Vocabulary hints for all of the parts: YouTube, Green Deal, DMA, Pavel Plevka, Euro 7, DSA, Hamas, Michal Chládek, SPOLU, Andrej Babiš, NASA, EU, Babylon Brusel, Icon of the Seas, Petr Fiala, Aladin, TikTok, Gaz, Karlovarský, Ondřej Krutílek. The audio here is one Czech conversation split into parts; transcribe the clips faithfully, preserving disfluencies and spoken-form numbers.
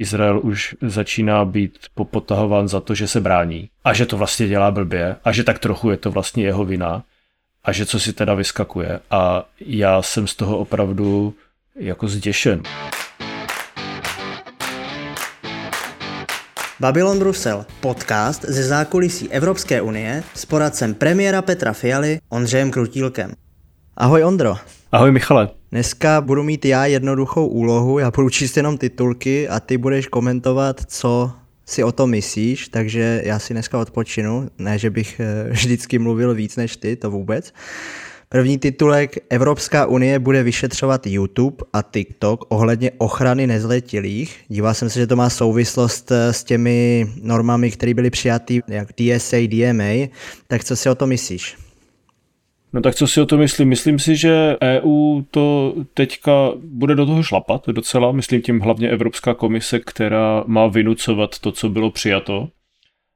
Izrael už začíná být popotahován za to, že se brání a že to vlastně dělá blbě a že tak trochu je to vlastně jeho vina a že co si teda vyskakuje. A já jsem z toho opravdu jako zděšen. Babylon Brusel, podcast ze zákulisí Evropské unie s poradcem premiéra Petra Fialy Ondřejem Krutílkem. Ahoj Ondro. Ahoj Michale. Dneska budu mít já jednoduchou úlohu, já budu číst jenom titulky a ty budeš komentovat, co si o tom myslíš, takže já si dneska odpočinu, ne, že bych vždycky mluvil víc než ty, to vůbec. První titulek: Evropská unie bude vyšetřovat YouTube a TikTok ohledně ochrany nezletilých. Díval jsem se, že to má souvislost s těmi normami, které byly přijaty, jak D S A, D M A, tak co si o tom myslíš? No tak co si o to myslím? Myslím si, že E U to teďka bude do toho šlapat docela, myslím tím hlavně Evropská komise, která má vynucovat to, co bylo přijato.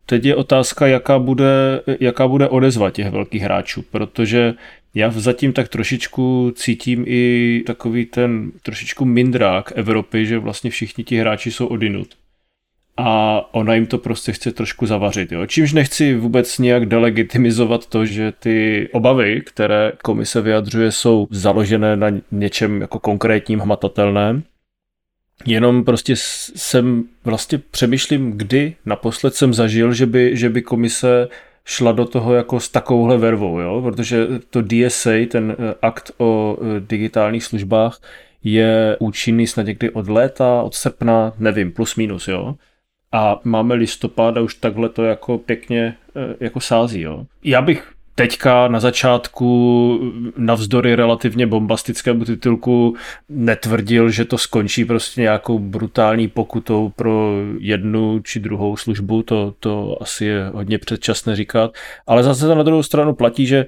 Teď je otázka, jaká bude, jaká bude odezva těch velkých hráčů, protože já zatím tak trošičku cítím i takový ten trošičku mindrák Evropy, že vlastně všichni ti hráči jsou odinut. A ona jim to prostě chce trošku zavařit. Jo? Čímž nechci vůbec nějak delegitimizovat to, že ty obavy, které komise vyjadřuje, jsou založené na něčem jako konkrétním, hmatatelném. Jenom prostě jsem vlastně přemýšlím, kdy naposled jsem zažil, že by, že by komise šla do toho jako s takovouhle vervou, jo? Protože to D S A, ten akt o digitálních službách, je účinný snad někdy od léta, od srpna, nevím, plus minus, jo? A máme listopad a už takhle to jako pěkně jako sází, jo. Já bych teďka na začátku navzdory relativně bombastickému titulku netvrdil, že to skončí prostě nějakou brutální pokutou pro jednu či druhou službu, to, to asi je hodně předčasné říkat, ale zase to na druhou stranu platí, že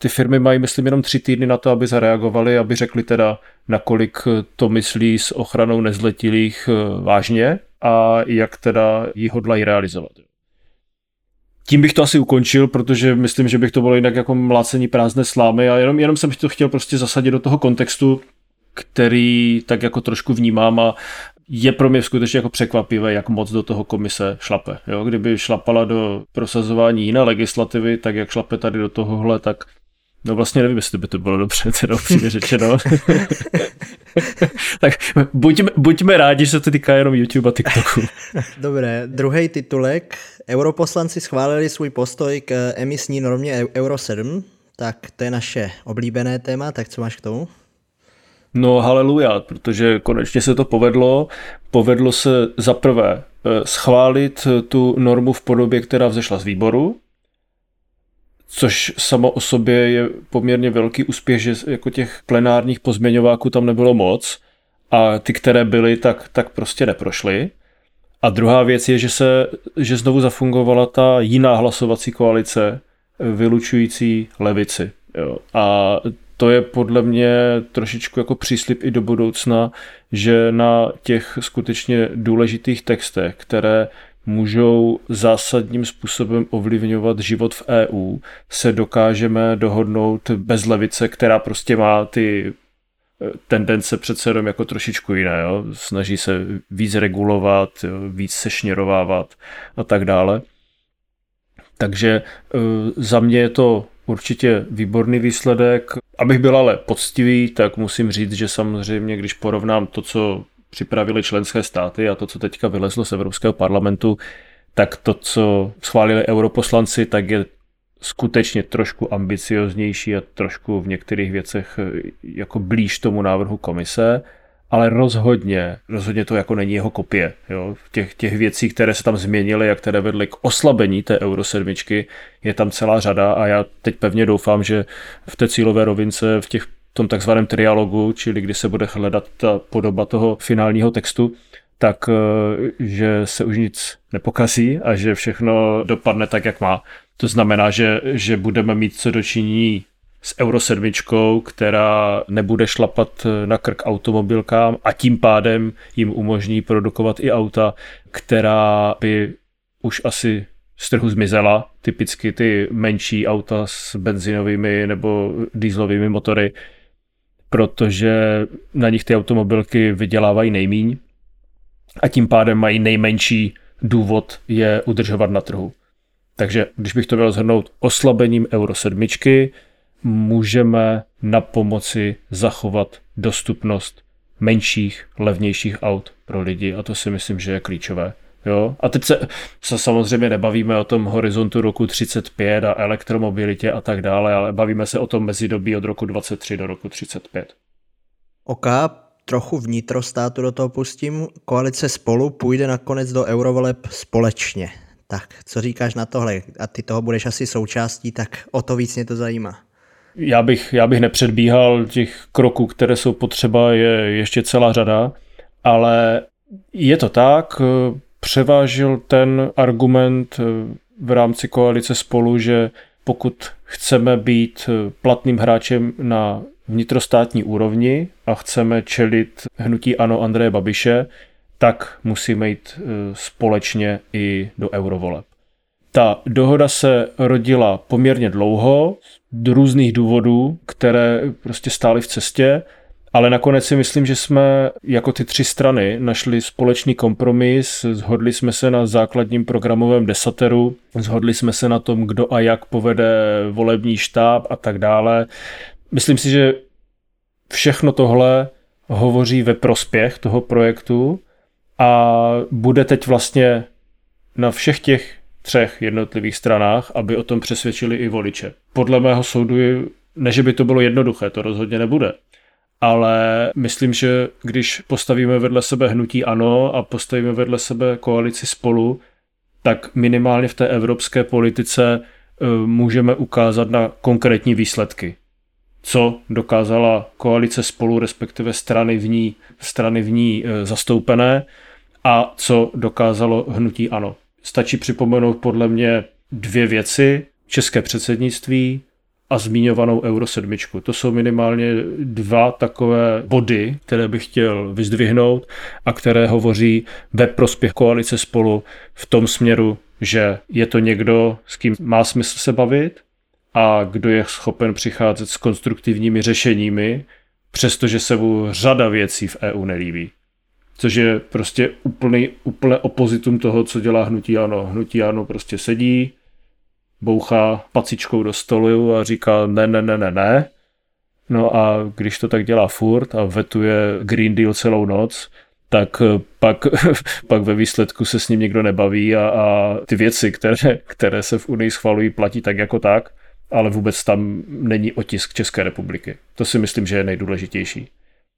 ty firmy mají, myslím, jenom tři týdny na to, aby zareagovaly, aby řekli teda, nakolik to myslí s ochranou nezletilých vážně a jak teda ji hodlají realizovat. Tím bych to asi ukončil, protože myslím, že bych to bylo jinak jako mlácení prázdné slámy a jenom, jenom jsem to chtěl prostě zasadit do toho kontextu, který tak jako trošku vnímám a je pro mě skutečně jako překvapivé, jak moc do toho komise šlape. Jo? Kdyby šlapala do prosazování jiné legislativy, tak jak šlape tady do tohohle, tak no vlastně nevím, jestli by to bylo dobře, teda upřímně řečeno. Tak buďme, buďme rádi, že se to týká jenom YouTube a TikToku. Dobré, druhý titulek. Europoslanci schválili svůj postoj k emisní normě Euro sedm, tak to je naše oblíbené téma, tak co máš k tomu? No haleluja, protože konečně se to povedlo. Povedlo se za prvé schválit tu normu v podobě, která vzešla z výboru, což samo o sobě je poměrně velký úspěch, že jako těch plenárních pozměňováků tam nebylo moc a ty, které byly, tak, tak prostě neprošly. A druhá věc je, že, se, že znovu zafungovala ta jiná hlasovací koalice vylučující levici. Jo. A to je podle mě trošičku jako příslib i do budoucna, že na těch skutečně důležitých textech, které můžou zásadním způsobem ovlivňovat život v E U, se dokážeme dohodnout bez levice, která prostě má ty tendence přece jenom jako trošičku jiné. Jo? Snaží se víc regulovat, víc sešněrovávat a tak dále. Takže za mě je to určitě výborný výsledek. Abych byl ale poctivý, tak musím říct, že samozřejmě, když porovnám to, co připravili členské státy a to, co teďka vylezlo z Evropského parlamentu, tak to, co schválili europoslanci, tak je skutečně trošku ambicioznější a trošku v některých věcech jako blíž tomu návrhu komise, ale rozhodně, rozhodně to jako není jeho kopie. Jo? Těch, těch věcí, které se tam změnily a které vedly k oslabení té eurosedmičky, je tam celá řada a já teď pevně doufám, že v té cílové rovince, v těch v tom takzvaném trialogu, čili kdy se bude hledat ta podoba toho finálního textu, tak že se už nic nepokazí a že všechno dopadne tak, jak má. To znamená, že, že budeme mít co dočinění s Euro sedmičkou, která nebude šlapat na krk automobilkám a tím pádem jim umožní produkovat i auta, která by už asi z trhu zmizela, typicky ty menší auta s benzinovými nebo dieselovými motory, protože na nich ty automobilky vydělávají nejmíň a tím pádem mají nejmenší důvod je udržovat na trhu. Takže když bych to měl shrnout, oslabením euro sedm můžeme napomoci zachovat dostupnost menších, levnějších aut pro lidi a to si myslím, že je klíčové. Jo? A teď se, se samozřejmě nebavíme o tom horizontu roku třicet pět a elektromobilitě a tak dále, ale bavíme se o tom mezidobí od roku dvacet tři do roku třicet pět. OK, trochu vnitrostátu do toho pustím. Koalice SPOLU půjde nakonec do eurovoleb společně. Tak, co říkáš na tohle? A ty toho budeš asi součástí, tak o to víc mě to zajímá. Já bych, já bych nepředbíhal, těch kroků, které jsou potřeba, je ještě celá řada, ale je to tak, převážil ten argument v rámci koalice SPOLU, že pokud chceme být platným hráčem na vnitrostátní úrovni a chceme čelit hnutí ANO Andreje Babiše, tak musíme jít společně i do eurovoleb. Ta dohoda se rodila poměrně dlouho, z různých důvodů, které prostě stály v cestě, ale nakonec si myslím, že jsme jako ty tři strany našli společný kompromis, shodli jsme se na základním programovém desateru, shodli jsme se na tom, kdo a jak povede volební štáb a tak dále. Myslím si, že všechno tohle hovoří ve prospěch toho projektu a bude teď vlastně na všech těch třech jednotlivých stranách, aby o tom přesvědčili i voliče. Podle mého soudu, ne že by to bylo jednoduché, to rozhodně nebude, ale myslím, že když postavíme vedle sebe hnutí ANO a postavíme vedle sebe koalici SPOLU, tak minimálně v té evropské politice můžeme ukázat na konkrétní výsledky. Co dokázala koalice SPOLU, respektive strany v ní, strany v ní zastoupené a co dokázalo hnutí ANO. Stačí připomenout podle mě dvě věci, české předsednictví a zmiňovanou euro sedm. To jsou minimálně dva takové body, které bych chtěl vyzdvihnout a které hovoří ve prospěch koalice SPOLU v tom směru, že je to někdo, s kým má smysl se bavit a kdo je schopen přicházet s konstruktivními řešeními, přestože se mu řada věcí v E U nelíbí. Což je prostě úplný, úplné opozitum toho, co dělá hnutí ANO. Hnutí ANO prostě sedí, bouchá pacičkou do stolu a říká ne, ne, ne, ne, ne. No a když to tak dělá furt a vetuje Green Deal celou noc, tak pak, pak ve výsledku se s ním nikdo nebaví a, a ty věci, které, které se v Unii schvalují, platí tak jako tak, ale vůbec tam není otisk České republiky. To si myslím, že je nejdůležitější.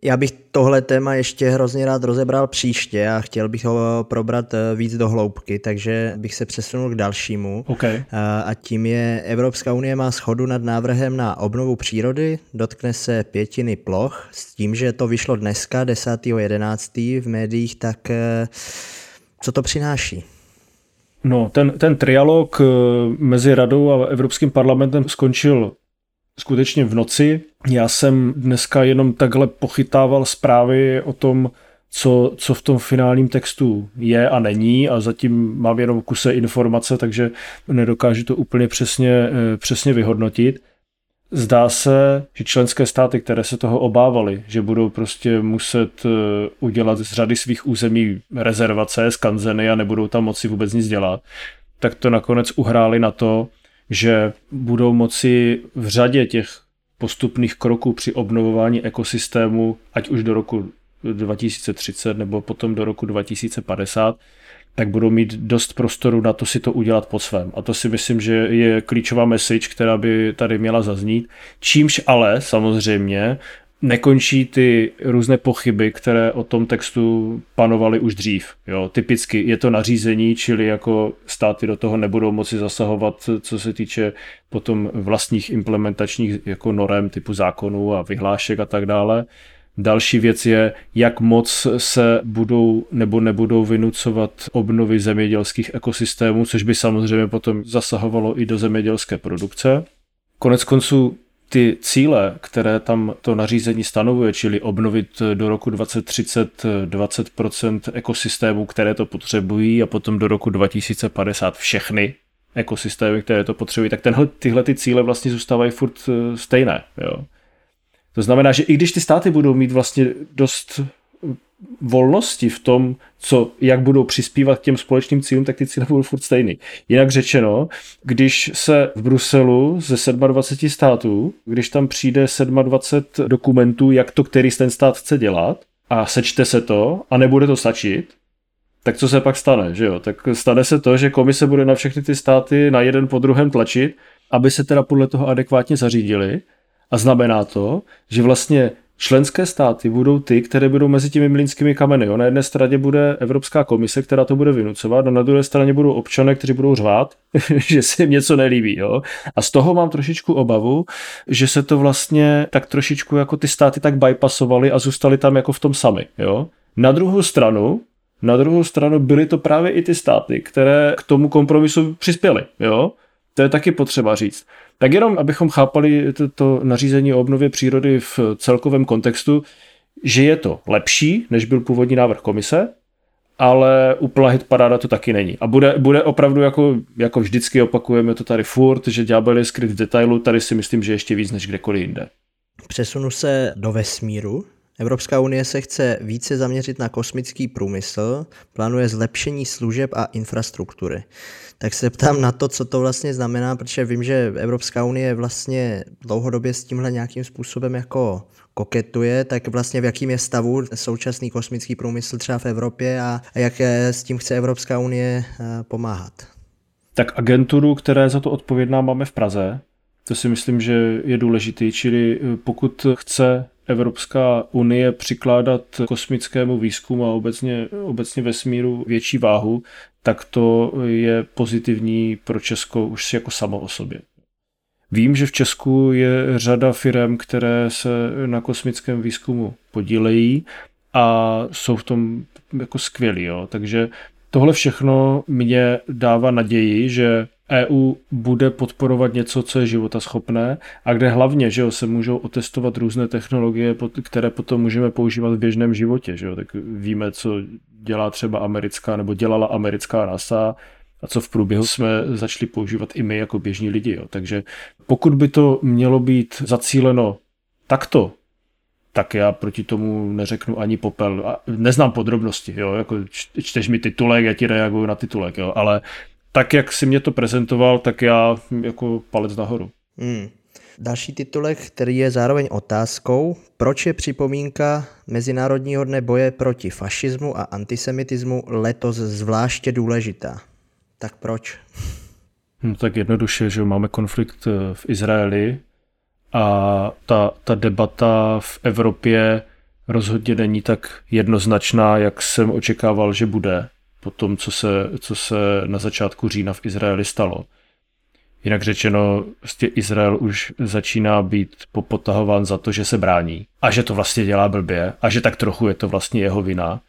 Já bych tohle téma ještě hrozně rád rozebral příště a chtěl bych ho probrat víc do hloubky, takže bych se přesunul k dalšímu. Okay. A tím je, Evropská unie má shodu nad návrhem na obnovu přírody, dotkne se pětiny ploch, s tím, že to vyšlo dneska, desátého jedenáctého v médiích, tak co to přináší? No, ten, ten trialog mezi Radou a Evropským parlamentem skončil skutečně v noci. Já jsem dneska jenom takhle pochytával zprávy o tom, co, co v tom finálním textu je a není a zatím mám jenom kuse informace, takže nedokážu to úplně přesně, přesně vyhodnotit. Zdá se, že členské státy, které se toho obávaly, že budou prostě muset udělat z řady svých území rezervace, skanzeny a nebudou tam moci vůbec nic dělat, tak to nakonec uhráli na to, že budou moci v řadě těch postupných kroků při obnovování ekosystému, ať už do roku dva tisíce třicet nebo potom do roku dva tisíce padesát, tak budou mít dost prostoru na to si to udělat po svém. A to si myslím, že je klíčová message, která by tady měla zaznít. Čímž ale samozřejmě nekončí ty různé pochyby, které o tom textu panovaly už dřív. Jo, typicky je to nařízení, čili jako státy do toho nebudou moci zasahovat, co se týče potom vlastních implementačních jako norem typu zákonů a vyhlášek a tak dále. Další věc je, jak moc se budou nebo nebudou vynucovat obnovy zemědělských ekosystémů, což by samozřejmě potom zasahovalo i do zemědělské produkce. Konec konců ty cíle, které tam to nařízení stanovuje, čili obnovit do roku dvacet třicet dvacet procent ekosystémů, které to potřebují a potom do roku dva tisíce padesát všechny ekosystémy, které to potřebují, tak tenhle, tyhle ty cíle vlastně zůstávají furt stejné. Jo. To znamená, že i když ty státy budou mít vlastně dost volnosti v tom, co, jak budou přispívat k těm společným cílům, tak ty cíle budou furt stejný. Jinak řečeno, když se v Bruselu ze dvacet sedm států, když tam přijde dvacet sedm dokumentů, jak to, který ten stát chce dělat, a sečte se to a nebude to stačit, tak co se pak stane, že jo? Tak stane se to, že komise bude na všechny ty státy na jeden po druhém tlačit, aby se teda podle toho adekvátně zařídili, a znamená to, že vlastně členské státy budou ty, které budou mezi těmi mlýnskými kameny. Jo? Na jedné straně bude Evropská komise, která to bude vynucovat, a na druhé straně budou občané, kteří budou řvát, že se jim něco nelíbí. Jo? A z toho mám trošičku obavu, že se to vlastně tak trošičku jako ty státy tak bypassovaly a zůstaly tam jako v tom sami. Jo? Na druhou stranu, na druhou stranu byly to právě i ty státy, které k tomu kompromisu přispěly. Jo? To je taky potřeba říct. Tak jenom, abychom chápali to nařízení o obnově přírody v celkovém kontextu, že je to lepší, než byl původní návrh komise, ale úplná hitparáda to taky není. A bude, bude opravdu, jako, jako vždycky opakujeme to tady furt, že ďábel je skryt v detailu, tady si myslím, že ještě víc než kdekoliv jinde. Přesunu se do vesmíru. Evropská unie se chce více zaměřit na kosmický průmysl, plánuje zlepšení služeb a infrastruktury. Tak se ptám na to, co to vlastně znamená, protože vím, že Evropská unie vlastně dlouhodobě s tímhle nějakým způsobem jako koketuje, tak vlastně v jakým je stavu současný kosmický průmysl třeba v Evropě a jak s tím chce Evropská unie pomáhat? Tak agenturu, která je za to odpovědná, máme v Praze. To si myslím, že je důležitý, čili pokud chce Evropská unie přikládat kosmickému výzkumu a obecně, obecně vesmíru větší váhu, tak to je pozitivní pro Česko už jako samo o sobě. Vím, že v Česku je řada firem, které se na kosmickém výzkumu podílejí a jsou v tom jako skvělí. Jo? Takže tohle všechno mě dává naději, že E U bude podporovat něco, co je životaschopné a kde hlavně, že jo, se můžou otestovat různé technologie, které potom můžeme používat v běžném životě. Že jo? Tak víme, co dělá třeba americká nebo dělala americká NASA a co v průběhu jsme začali používat i my jako běžní lidi. Jo? Takže pokud by to mělo být zacíleno takto, tak já proti tomu neřeknu ani popel. A neznám podrobnosti, jo? Jako čteš mi titulek, já ti reaguju na titulek, jo? Ale tak, jak si mě to prezentoval, tak já jako palec nahoru. Hmm. Další titulek, který je zároveň otázkou, proč je připomínka Mezinárodního dne boje proti fašismu a antisemitismu letos zvláště důležitá. Tak proč? No tak jednoduše, že máme konflikt v Izraeli a ta, ta debata v Evropě rozhodně není tak jednoznačná, jak jsem očekával, že bude. Po tom, co se, co se na začátku října v Izraeli stalo. Jinak řečeno, vlastně Izrael už začíná být popotahován za to, že se brání a že to vlastně dělá blbě a že tak trochu je to vlastně jeho vina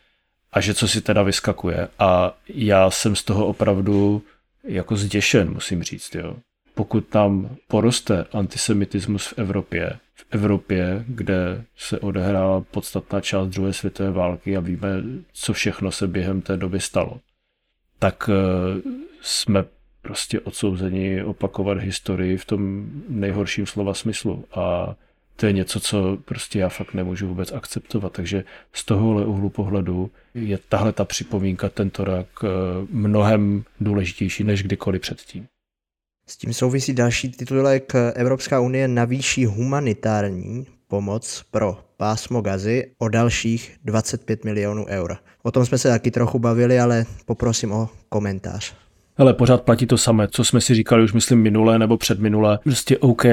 a že co si teda vyskakuje. A já jsem z toho opravdu jako zděšen, musím říct. Jo. Pokud nám poroste antisemitismus v Evropě, v Evropě, kde se odehrála podstatná část druhé světové války a víme, co všechno se během té doby stalo, tak jsme prostě odsouzeni opakovat historii v tom nejhorším slova smyslu. A to je něco, co prostě já fakt nemůžu vůbec akceptovat. Takže z tohohle úhlu pohledu je tahle ta připomínka tento rok mnohem důležitější než kdykoliv předtím. S tím souvisí další titulek. Evropská unie navýší humanitární pomoc pro pásmo Gazy o dalších dvacet pět milionů eur. O tom jsme se taky trochu bavili, ale poprosím o komentář. Ale pořád platí to samé, co jsme si říkali už myslím minule nebo předminule. Prostě OK,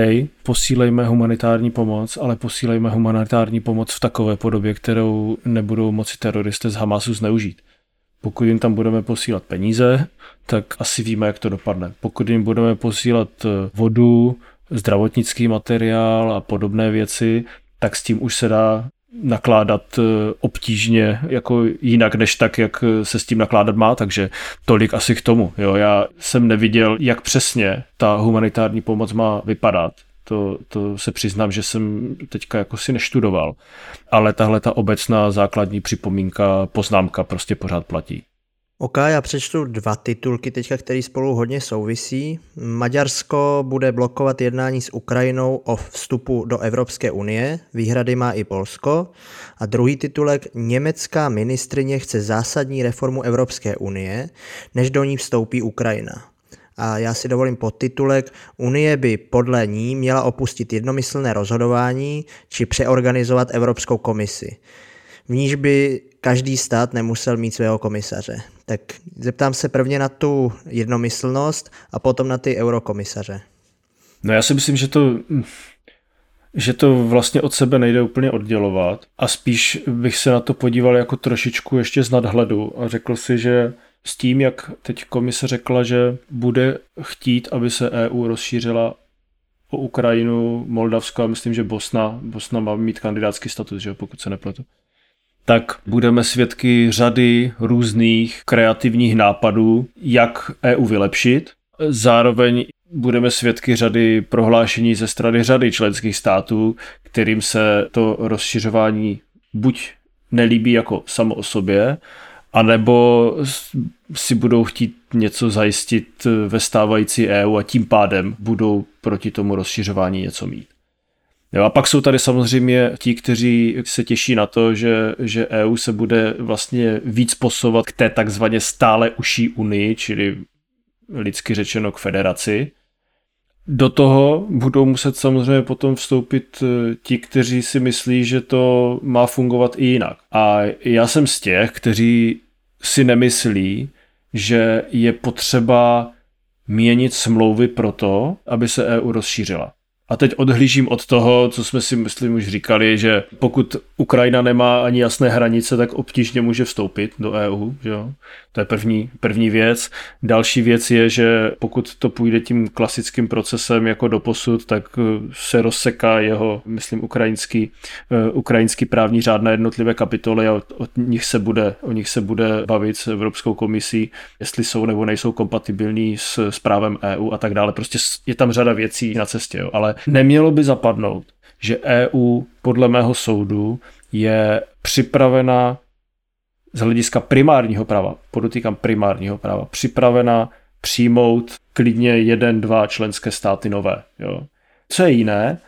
posílejme humanitární pomoc, ale posílejme humanitární pomoc v takové podobě, kterou nebudou moci teroristé z Hamasu zneužít. Pokud jim tam budeme posílat peníze, tak asi víme, jak to dopadne. Pokud jim budeme posílat vodu, zdravotnický materiál a podobné věci, tak s tím už se dá nakládat obtížně, jako jinak než tak, jak se s tím nakládat má, takže tolik asi k tomu. Jo, já jsem neviděl, jak přesně ta humanitární pomoc má vypadat. To, to se přiznám, že jsem teďka jako si neštudoval, ale tahle ta obecná základní připomínka, poznámka prostě pořád platí. OK, já přečtu dva titulky teďka, které spolu hodně souvisí. Maďarsko bude blokovat jednání s Ukrajinou o vstupu do Evropské unie, výhrady má i Polsko. A druhý titulek, německá ministryně chce zásadní reformu Evropské unie, než do ní vstoupí Ukrajina. A já si dovolím podtitulek, Unie by podle ní měla opustit jednomyslné rozhodování či přeorganizovat Evropskou komisi. V níž by každý stát nemusel mít svého komisaře. Tak zeptám se prvně na tu jednomyslnost a potom na ty eurokomisaře. No já si myslím, že to, že to vlastně od sebe nejde úplně oddělovat a spíš bych se na to podíval jako trošičku ještě z nadhledu a řekl si, že s tím, jak teď komise řekla, že bude chtít, aby se E U rozšířila o Ukrajinu, Moldavsko a myslím, že Bosna, Bosna má mít kandidátský status, že pokud se nepletu, tak budeme svědky řady různých kreativních nápadů, jak E U vylepšit. Zároveň budeme svědky řady prohlášení ze strany řady členských států, kterým se to rozšiřování buď nelíbí jako samo o sobě, anebo si budou chtít něco zajistit ve stávající E U a tím pádem budou proti tomu rozšiřování něco mít. Jo, a pak jsou tady samozřejmě ti, kteří se těší na to, že, že E U se bude vlastně víc posouvat k té takzvaně stále užší unii, čili lidsky řečeno k federaci. Do toho budou muset samozřejmě potom vstoupit ti, kteří si myslí, že to má fungovat i jinak. A já jsem z těch, kteří si nemyslí, že je potřeba měnit smlouvy proto, aby se E U rozšířila. A teď odhlížím od toho, co jsme si myslím už říkali, že pokud Ukrajina nemá ani jasné hranice, tak obtížně může vstoupit do E U. Že jo? To je první, první věc. Další věc je, že pokud to půjde tím klasickým procesem jako doposud, tak se rozseká jeho, myslím, ukrajinský, ukrajinský právní řád na jednotlivé kapitoly a od, od nich se bude, o nich se bude bavit s Evropskou komisí, jestli jsou nebo nejsou kompatibilní s, s právem E U a tak dále. Prostě je tam řada věcí na cestě, jo? Ale nemělo by zapadnout, že E U podle mého soudu je připravena z hlediska primárního práva, podotýkám primárního práva, připravena přijmout klidně jeden, dva členské státy nové. Jo. Co je jiné,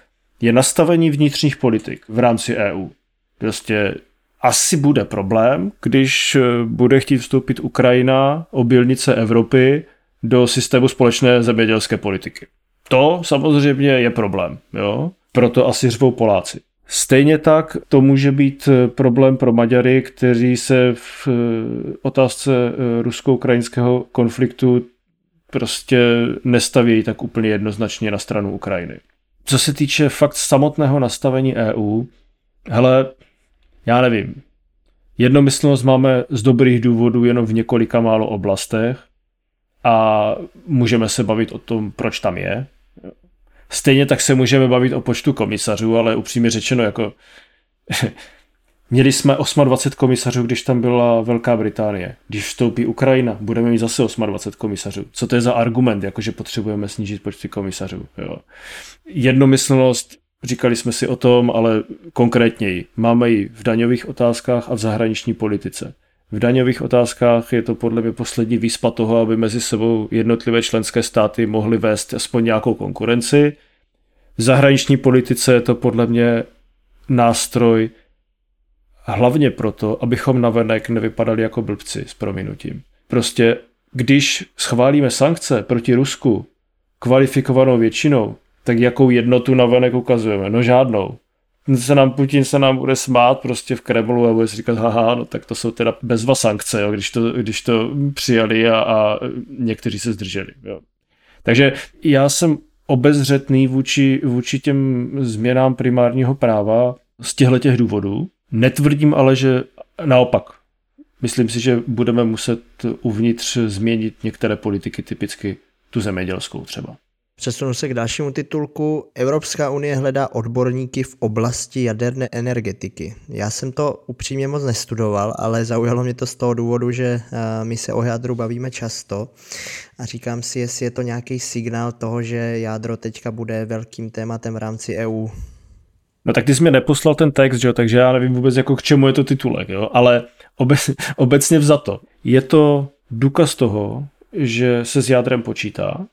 je nastavení vnitřních politik v rámci E U. Prostě asi bude problém, když bude chtít vstoupit Ukrajina, obilnice Evropy, do systému společné zemědělské politiky. To samozřejmě je problém, jo? Proto asi řvou Poláci. Stejně tak to může být problém pro Maďary, kteří se v otázce rusko-ukrajinského konfliktu prostě nestaví tak úplně jednoznačně na stranu Ukrajiny. Co se týče fakt samotného nastavení E U, hele, já nevím, jednomyslnost máme z dobrých důvodů jenom v několika málo oblastech a můžeme se bavit o tom, proč tam je. Stejně tak se můžeme bavit o počtu komisařů, ale upřímně řečeno, jako měli jsme dvacet osm komisařů, když tam byla Velká Británie. Když vstoupí Ukrajina, budeme mít zase dvacet osm komisařů. Co to je za argument, jakože potřebujeme snížit počty komisařů? Jo. Jednomyslnost, říkali jsme si o tom, ale konkrétněji. Máme ji v daňových otázkách a v zahraniční politice. V daňových otázkách je to podle mě poslední výzva toho, aby mezi sebou jednotlivé členské státy mohly vést aspoň nějakou konkurenci. V zahraniční politice je to podle mě nástroj hlavně proto, abychom navenek nevypadali jako blbci s prominutím. Prostě když schválíme sankce proti Rusku kvalifikovanou většinou, tak jakou jednotu navenek ukazujeme? No žádnou. Se nám Putin se nám bude smát prostě v Kremlu a bude si říkat, haha, no tak to jsou teda bezva sankce, jo, když, to, když to přijali a, a někteří se zdrželi. Jo. Takže já jsem obezřetný vůči, vůči těm změnám primárního práva z těchto důvodů. Netvrdím ale, že naopak. Myslím si, že budeme muset uvnitř změnit některé politiky, typicky tu zemědělskou třeba. Přesunu se k dalšímu titulku. Evropská unie hledá odborníky v oblasti jaderné energetiky. Já jsem to upřímně moc nestudoval, ale zaujalo mě to z toho důvodu, že my se o jádru bavíme často a říkám si, jestli je to nějaký signál toho, že jádro teďka bude velkým tématem v rámci E U. No tak ty jsi mě neposlal ten text, jo? Takže já nevím vůbec, jako k čemu je to titulek, jo? Ale obecně vzato. Je to důkaz toho, že se s jádrem počítá,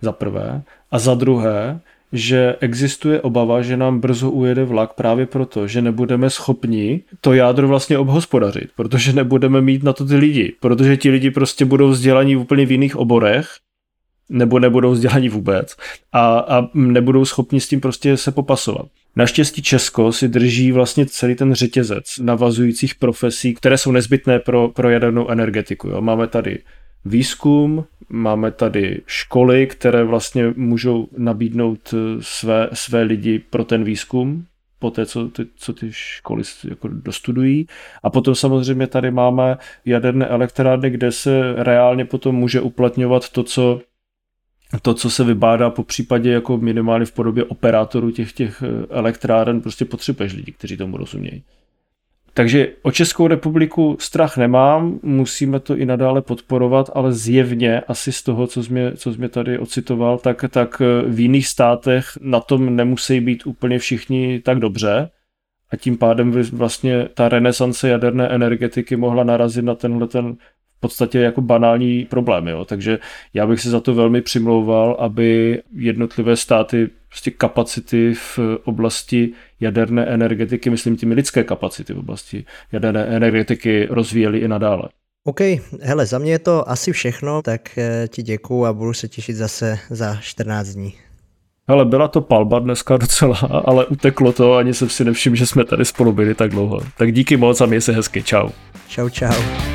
za prvé, a za druhé, že existuje obava, že nám brzo ujede vlak právě proto, že nebudeme schopni to jádro vlastně obhospodařit, protože nebudeme mít na to ty lidi, protože ti lidi prostě budou vzdělaní úplně v jiných oborech, nebo nebudou vzdělaní vůbec a, a nebudou schopni s tím prostě se popasovat. Naštěstí Česko si drží vlastně celý ten řetězec navazujících profesí, které jsou nezbytné pro, pro jadernou energetiku. Jo. Máme tady výzkum, máme tady školy, které vlastně můžou nabídnout své, své lidi pro ten výzkum, po té, co ty, co ty školy jako dostudují. A potom samozřejmě tady máme jaderné elektrárny, kde se reálně potom může uplatňovat to, co to, co se vybádá po případě jako minimálně v podobě operátorů těch, těch elektráren, prostě potřebuješ lidi, kteří tomu rozumějí. Takže o Českou republiku strach nemám, musíme to i nadále podporovat, ale zjevně asi z toho, co jsme co jsme tady ocitoval, tak, tak v jiných státech na tom nemusí být úplně všichni tak dobře a tím pádem vlastně ta renesance jaderné energetiky mohla narazit na tenhle ten v podstatě jako banální problém, jo. Takže já bych se za to velmi přimlouval, aby jednotlivé státy prostě kapacity v oblasti jaderné energetiky, myslím tím lidské kapacity v oblasti jaderné energetiky rozvíjely i nadále. OK, hele, za mě je to asi všechno, tak ti děkuju a budu se těšit zase za čtrnáct dní. Hele, byla to palba dneska docela, ale uteklo to, ani jsem si nevšiml, že jsme tady spolu byli tak dlouho. Tak díky moc a měj se hezky, čau. Čau, čau.